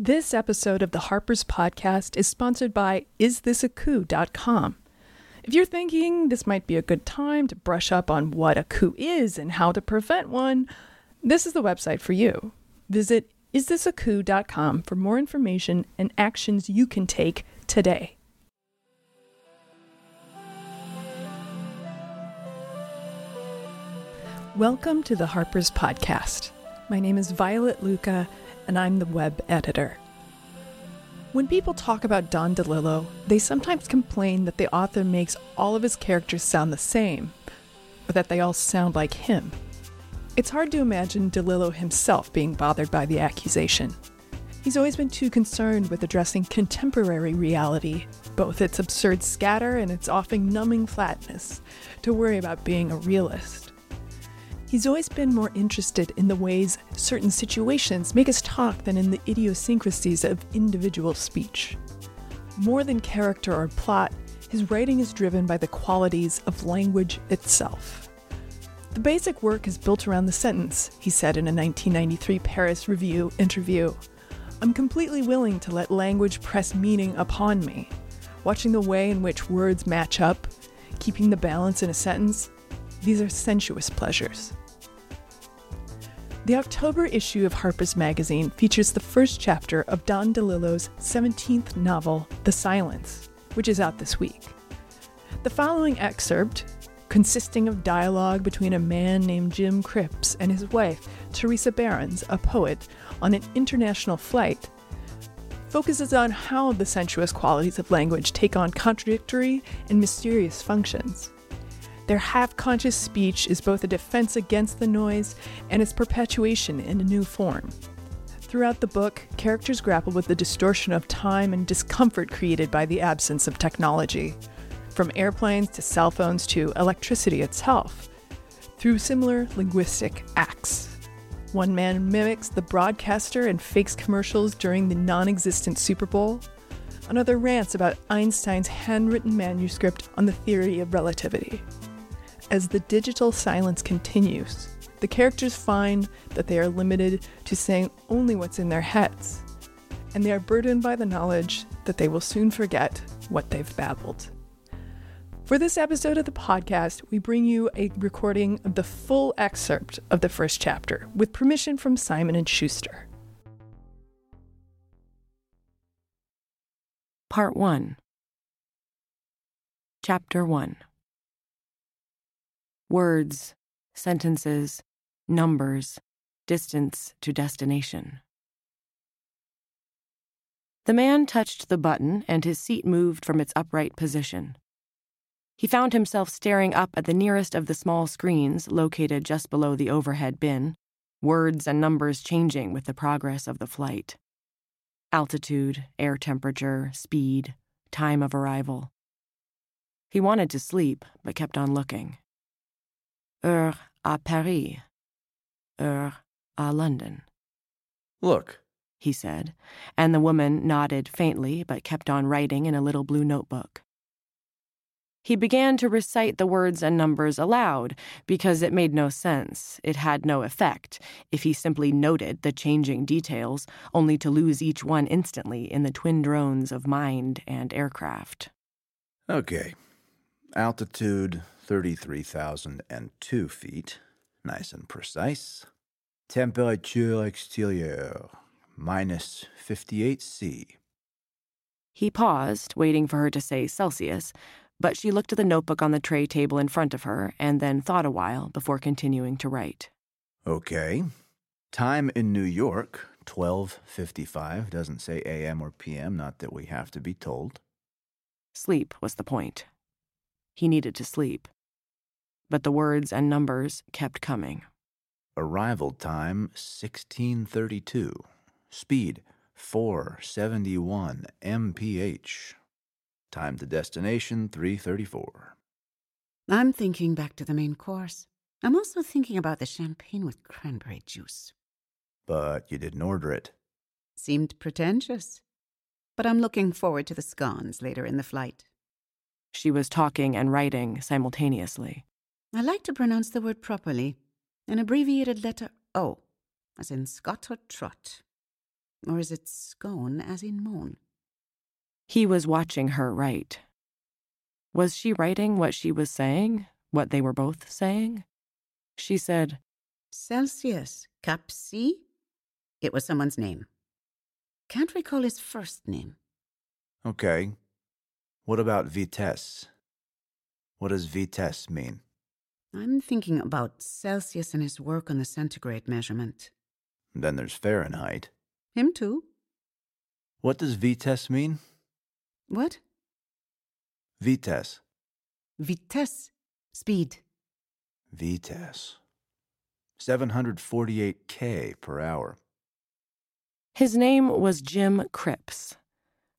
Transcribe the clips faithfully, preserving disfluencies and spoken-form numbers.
This episode of the Harper's Podcast is sponsored by is this a coup dot com. If you're thinking this might be a good time to brush up on what a coup is and how to prevent one, this is the website for you. Visit is this a coup dot com for more information and actions you can take today. Welcome to the Harper's Podcast. My name is Violet Luca, and I'm the web editor. When people talk about Don DeLillo, they sometimes complain that the author makes all of his characters sound the same, or that they all sound like him. It's hard to imagine DeLillo himself being bothered by the accusation. He's always been too concerned with addressing contemporary reality, both its absurd scatter and its often numbing flatness, to worry about being a realist. He's always been more interested in the ways certain situations make us talk than in the idiosyncrasies of individual speech. More than character or plot, his writing is driven by the qualities of language itself. The basic work is built around the sentence, he said in a nineteen ninety-three Paris Review interview. "I'm completely willing to let language press meaning upon me. Watching the way in which words match up, keeping the balance in a sentence, these are sensuous pleasures." The October issue of Harper's Magazine features the first chapter of Don DeLillo's seventeenth novel, The Silence, which is out this week. The following excerpt, consisting of dialogue between a man named Jim Cripps and his wife, Teresa Behrens, a poet, on an international flight, focuses on how the sensuous qualities of language take on contradictory and mysterious functions. Their half-conscious speech is both a defense against the noise and its perpetuation in a new form. Throughout the book, characters grapple with the distortion of time and discomfort created by the absence of technology, from airplanes to cell phones to electricity itself, through similar linguistic acts. One man mimics the broadcaster and fakes commercials during the non-existent Super Bowl. Another rants about Einstein's handwritten manuscript on the theory of relativity. As the digital silence continues, the characters find that they are limited to saying only what's in their heads, and they are burdened by the knowledge that they will soon forget what they've babbled. For this episode of the podcast, we bring you a recording of the full excerpt of the first chapter, with permission from Simon and Schuster. Part one. Chapter one. Words, sentences, numbers, distance to destination. The man touched the button, and his seat moved from its upright position. He found himself staring up at the nearest of the small screens located just below the overhead bin, words and numbers changing with the progress of the flight. Altitude, air temperature, speed, time of arrival. He wanted to sleep, but kept on looking. Heure à Paris. Heure à London. "Look," he said, and the woman nodded faintly but kept on writing in a little blue notebook. He began to recite the words and numbers aloud because it made no sense, it had no effect, if he simply noted the changing details, only to lose each one instantly in the twin drones of mind and aircraft. "Okay. Altitude, thirty-three thousand two feet. Nice and precise. Temperature extérieure, minus fifty-eight C. He paused, waiting for her to say Celsius, but she looked at the notebook on the tray table in front of her and then thought a while before continuing to write. "Okay. Time in New York, twelve fifty-five. Doesn't say A M or P M, not that we have to be told." Sleep was the point. He needed to sleep. But the words and numbers kept coming. "Arrival time, sixteen thirty-two. Speed, four seventy-one M P H. Time to destination, three thirty-four. "I'm thinking back to the main course. I'm also thinking about the champagne with cranberry juice." "But you didn't order it." "Seemed pretentious. But I'm looking forward to the scones later in the flight." She was talking and writing simultaneously. "I like to pronounce the word properly, an abbreviated letter O, as in Scot or Trot. Or is it scone as in moan? He was watching her write. Was she writing what she was saying, what they were both saying? She said, Celsius, Capsi? It was someone's name. Can't recall his first name. Okay. What about Vitesse? What does Vitesse mean? I'm thinking about Celsius and his work on the centigrade measurement. Then there's Fahrenheit. Him too. What does Vitesse mean? What? Vitesse. Vitesse. Speed. Vitesse. seven hundred forty-eight kilometers per hour. His name was Jim Cripps,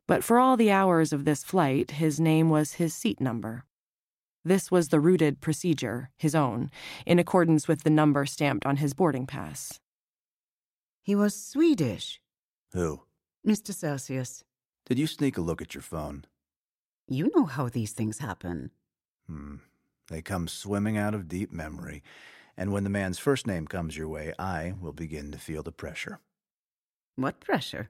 but for all the hours of this flight, his name was his seat number. This was the routed procedure, his own, in accordance with the number stamped on his boarding pass. He was Swedish. Who? Mister Celsius. Did you sneak a look at your phone? You know how these things happen. Hmm. They come swimming out of deep memory, and when the man's first name comes your way, I will begin to feel the pressure. What pressure?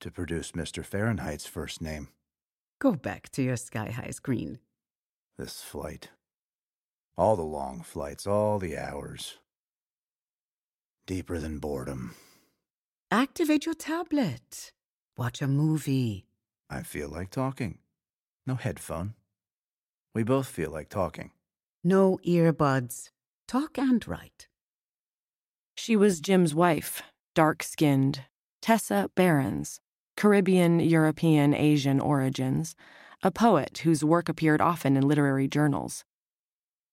To produce Mister Fahrenheit's first name. Go back to your sky-high screen. This flight. All the long flights, all the hours. Deeper than boredom. Activate your tablet. Watch a movie. I feel like talking. No headphone. We both feel like talking. No earbuds. Talk and write. She was Jim's wife, dark-skinned, Tessa Behrens, Caribbean, European, Asian origins, a poet whose work appeared often in literary journals.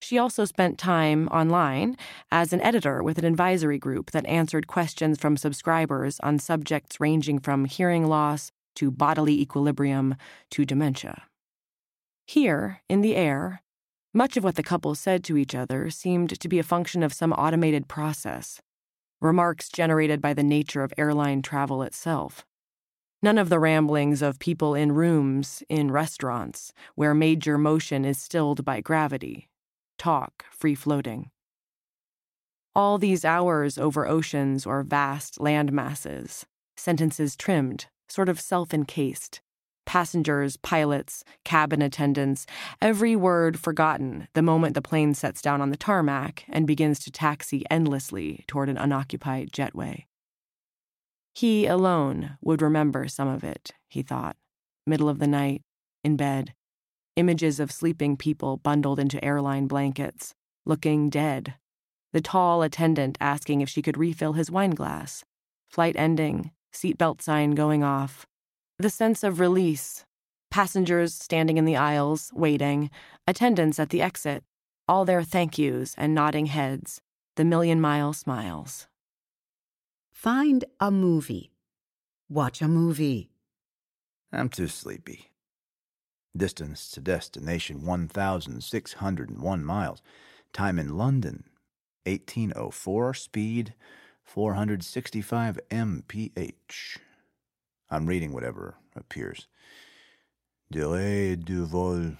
She also spent time online as an editor with an advisory group that answered questions from subscribers on subjects ranging from hearing loss to bodily equilibrium to dementia. Here, in the air, much of what the couple said to each other seemed to be a function of some automated process, remarks generated by the nature of airline travel itself. None of the ramblings of people in rooms, in restaurants, where major motion is stilled by gravity, talk free-floating. All these hours over oceans or vast land masses, sentences trimmed, sort of self-encased. Passengers, pilots, cabin attendants, every word forgotten the moment the plane sets down on the tarmac and begins to taxi endlessly toward an unoccupied jetway. He alone would remember some of it, he thought, middle of the night, in bed, images of sleeping people bundled into airline blankets, looking dead, the tall attendant asking if she could refill his wine glass, flight ending, seatbelt sign going off, the sense of release, passengers standing in the aisles, waiting, attendants at the exit, all their thank yous and nodding heads, the million-mile smiles. Find a movie. Watch a movie. I'm too sleepy. Distance to destination, one thousand six hundred one miles. Time in London, eighteen oh four. Speed, four hundred sixty-five miles per hour. I'm reading whatever appears. Durée du vol,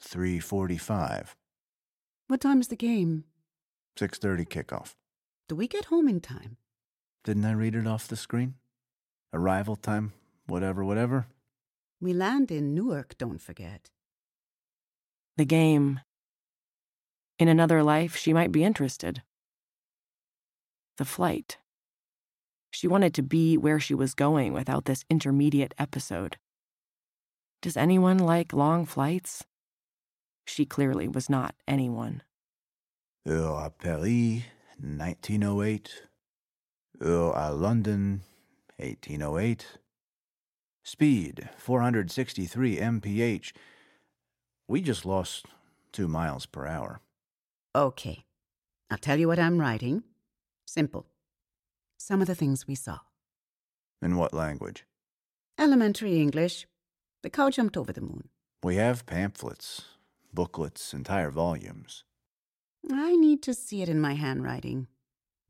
three forty-five. What time is the game? six thirty kickoff. Do we get home in time? Didn't I read it off the screen? Arrival time, whatever, whatever. We land in Newark, don't forget. The game. In another life, she might be interested. The flight. She wanted to be where she was going without this intermediate episode. Does anyone like long flights? She clearly was not anyone. Heure à Paris, nineteen oh eight. Heure à London, eighteen oh eight. Speed, four hundred sixty-three miles per hour. We just lost two miles per hour. Okay. I'll tell you what I'm writing. Simple. Some of the things we saw. In what language? Elementary English. The cow jumped over the moon. We have pamphlets, booklets, entire volumes. I need to see it in my handwriting.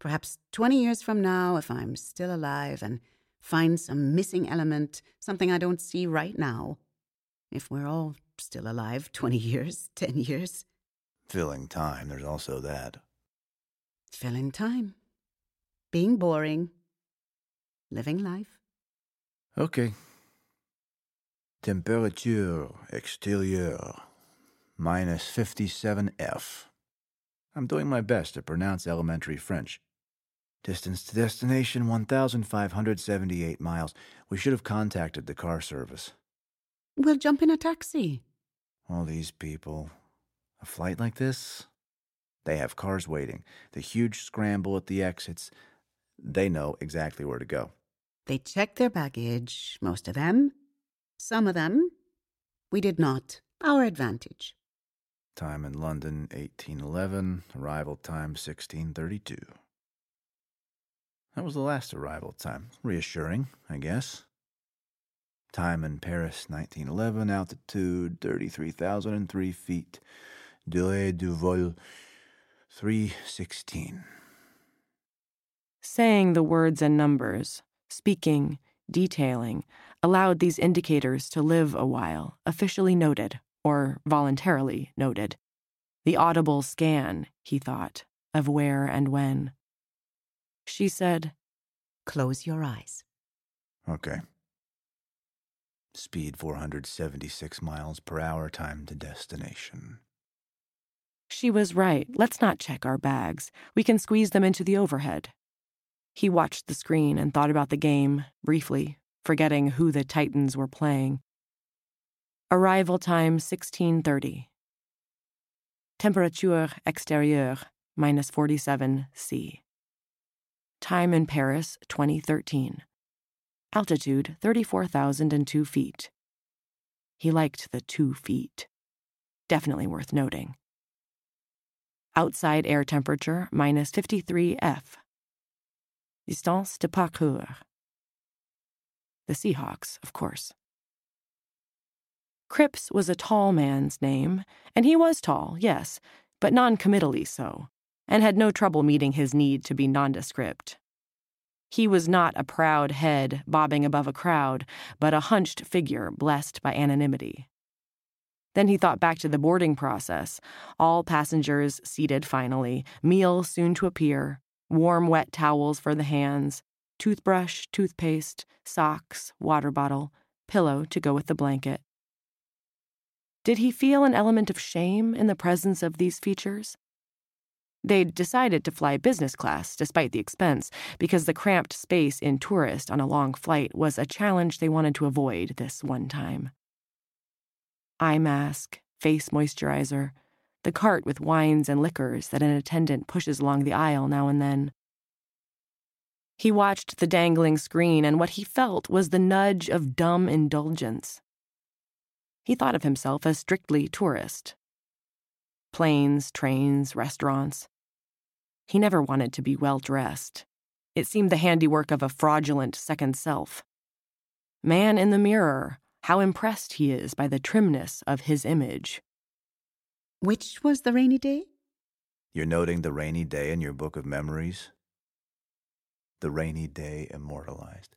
Perhaps twenty years from now, if I'm still alive, and find some missing element, something I don't see right now. If we're all still alive, twenty years, ten years. Filling time, there's also that. Filling time. Being boring. living life. Okay. Temperature extérieure, minus fifty-seven F. I'm doing my best to pronounce elementary French. Distance to destination, one thousand five hundred seventy-eight miles. We should have contacted the car service. We'll jump in a taxi. All these people. A flight like this? They have cars waiting. The huge scramble at the exits. They know exactly where to go. They checked their baggage, most of them. Some of them. We did not. Our advantage. Time in London, eighteen eleven. Arrival time, sixteen thirty-two. That was the last arrival time. Reassuring, I guess. Time in Paris, nineteen eleven. Altitude, thirty-three thousand three feet. Durée du vol, three sixteen. Saying the words and numbers, speaking, detailing, allowed these indicators to live a while, officially noted, or voluntarily noted. The audible scan, he thought, of where and when. She said, "Close your eyes." Okay. Speed four hundred seventy-six miles per hour, time to destination. She was right. Let's not check our bags. We can squeeze them into the overhead. He watched the screen and thought about the game, briefly, forgetting who the Titans were playing. Arrival time, sixteen thirty. Temperature extérieure, minus forty-seven C. Time in Paris, twenty thirteen. Altitude, thirty-four thousand two feet. He liked the two feet. Definitely worth noting. Outside air temperature, minus fifty-three F. Distance de parcours. The Seahawks, of course. Cripps was a tall man's name, and he was tall, yes, but non-committally so, and had no trouble meeting his need to be nondescript. He was not a proud head bobbing above a crowd, but a hunched figure blessed by anonymity. Then he thought back to the boarding process, all passengers seated finally, meal soon to appear, warm wet towels for the hands, toothbrush, toothpaste, socks, water bottle, pillow to go with the blanket. Did he feel an element of shame in the presence of these features? They'd decided to fly business class, despite the expense, because the cramped space in tourist on a long flight was a challenge they wanted to avoid this one time. Eye mask, face moisturizer, the cart with wines and liquors that an attendant pushes along the aisle now and then. He watched the dangling screen, and what he felt was the nudge of dumb indulgence. He thought of himself as strictly tourist. Planes, trains, restaurants. He never wanted to be well-dressed. It seemed the handiwork of a fraudulent second self. Man in the mirror, how impressed he is by the trimness of his image. Which was the rainy day? You're noting the rainy day in your book of memories? The rainy day immortalized.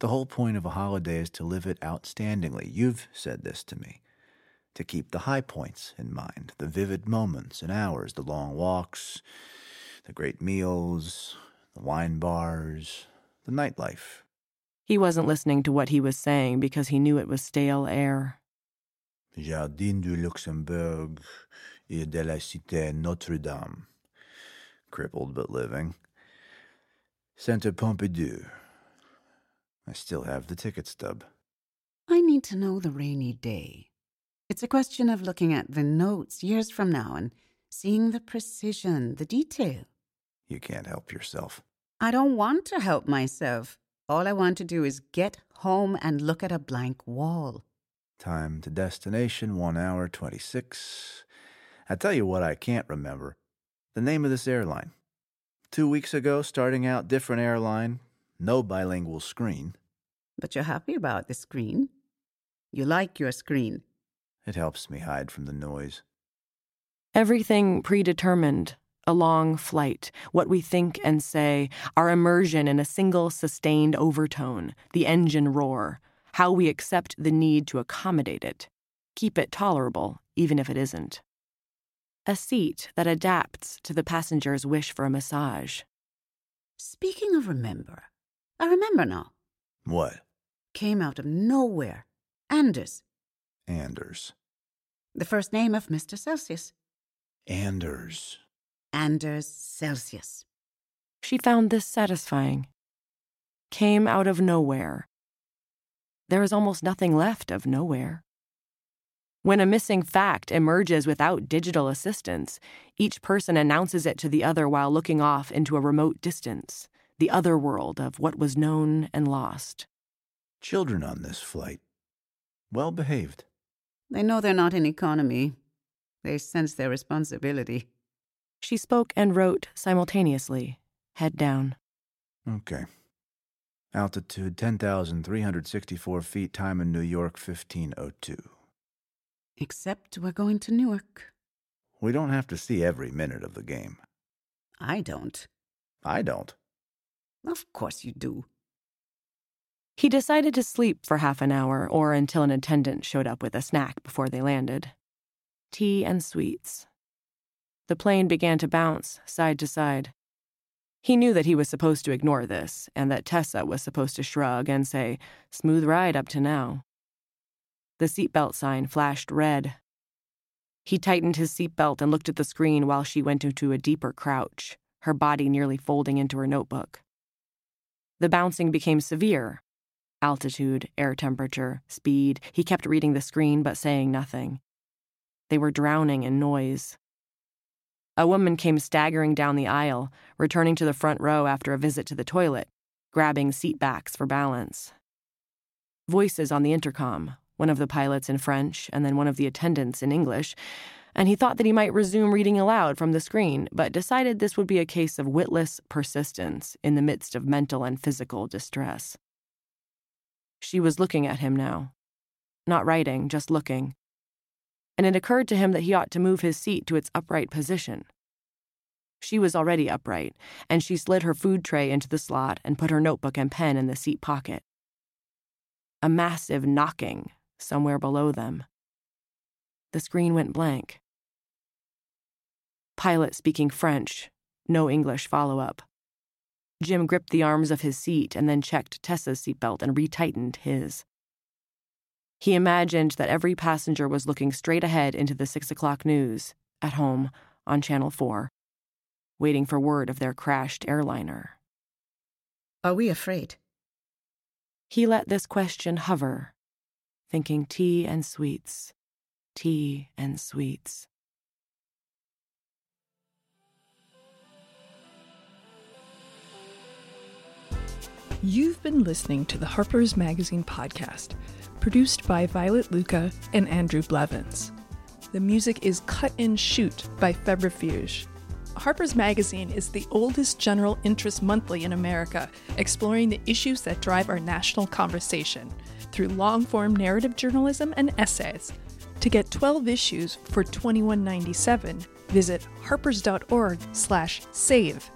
The whole point of a holiday is to live it outstandingly. You've said this to me. To keep the high points in mind, the vivid moments and hours, the long walks, the great meals, the wine bars, the nightlife. He wasn't listening to what he was saying because he knew it was stale air. Jardin du Luxembourg et de la Cité Notre-Dame. Crippled but living. Centre Pompidou. I still have the ticket stub. I need to know the rainy day. It's a question of looking at the notes years from now and seeing the precision, the detail. You can't help yourself. I don't want to help myself. All I want to do is get home and look at a blank wall. Time to destination, one hour twenty-six. I tell you what I can't remember. The name of this airline. Two weeks ago, starting out, different airline. No bilingual screen. But you're happy about the screen. You like your screen. It helps me hide from the noise. Everything predetermined, a long flight, what we think and say, our immersion in a single sustained overtone, the engine roar, how we accept the need to accommodate it, keep it tolerable, even if it isn't. A seat that adapts to the passenger's wish for a massage. Speaking of remember, I remember now. What? Came out of nowhere. Anders. Anders. The first name of Mister Celsius. Anders. Anders Celsius. She found this satisfying. Came out of nowhere. There is almost nothing left of nowhere. When a missing fact emerges without digital assistance, each person announces it to the other while looking off into a remote distance, the other world of what was known and lost. Children on this flight. Well behaved. They know they're not in economy. They sense their responsibility. She spoke and wrote simultaneously, head down. Okay. Altitude ten thousand three hundred sixty-four feet, time in New York fifteen oh two. Except we're going to Newark. We don't have to see every minute of the game. I don't. I don't. Of course you do. He decided to sleep for half an hour or until an attendant showed up with a snack before they landed. Tea and sweets. The plane began to bounce side to side. He knew that he was supposed to ignore this and that Tessa was supposed to shrug and say, "Smooth ride up to now." The seatbelt sign flashed red. He tightened his seatbelt and looked at the screen while she went into a deeper crouch, her body nearly folding into her notebook. The bouncing became severe. Altitude, air temperature, speed. He kept reading the screen but saying nothing. They were drowning in noise. A woman came staggering down the aisle, returning to the front row after a visit to the toilet, grabbing seat backs for balance. Voices on the intercom. One of the pilots in French, and then one of the attendants in English, and he thought that he might resume reading aloud from the screen, but decided this would be a case of witless persistence in the midst of mental and physical distress. She was looking at him now. Not writing, just looking. And it occurred to him that he ought to move his seat to its upright position. She was already upright, and she slid her food tray into the slot and put her notebook and pen in the seat pocket. A massive knocking somewhere below them. The screen went blank. Pilot speaking French, no English follow-up. Jim gripped the arms of his seat and then checked Tessa's seatbelt and retightened his. He imagined that every passenger was looking straight ahead into the six o'clock news, at home, on Channel four, waiting for word of their crashed airliner. Are we afraid? He let this question hover, thinking tea and sweets, tea and sweets. You've been listening to the Harper's Magazine podcast, produced by Violet Luca and Andrew Blevins. The music is Cut and Shoot by Febrifuge. Harper's Magazine is the oldest general interest monthly in America, exploring the issues that drive our national conversation through long-form narrative journalism and essays. To get twelve issues for twenty-one dollars and ninety-seven cents, visit harpers dot org slash save.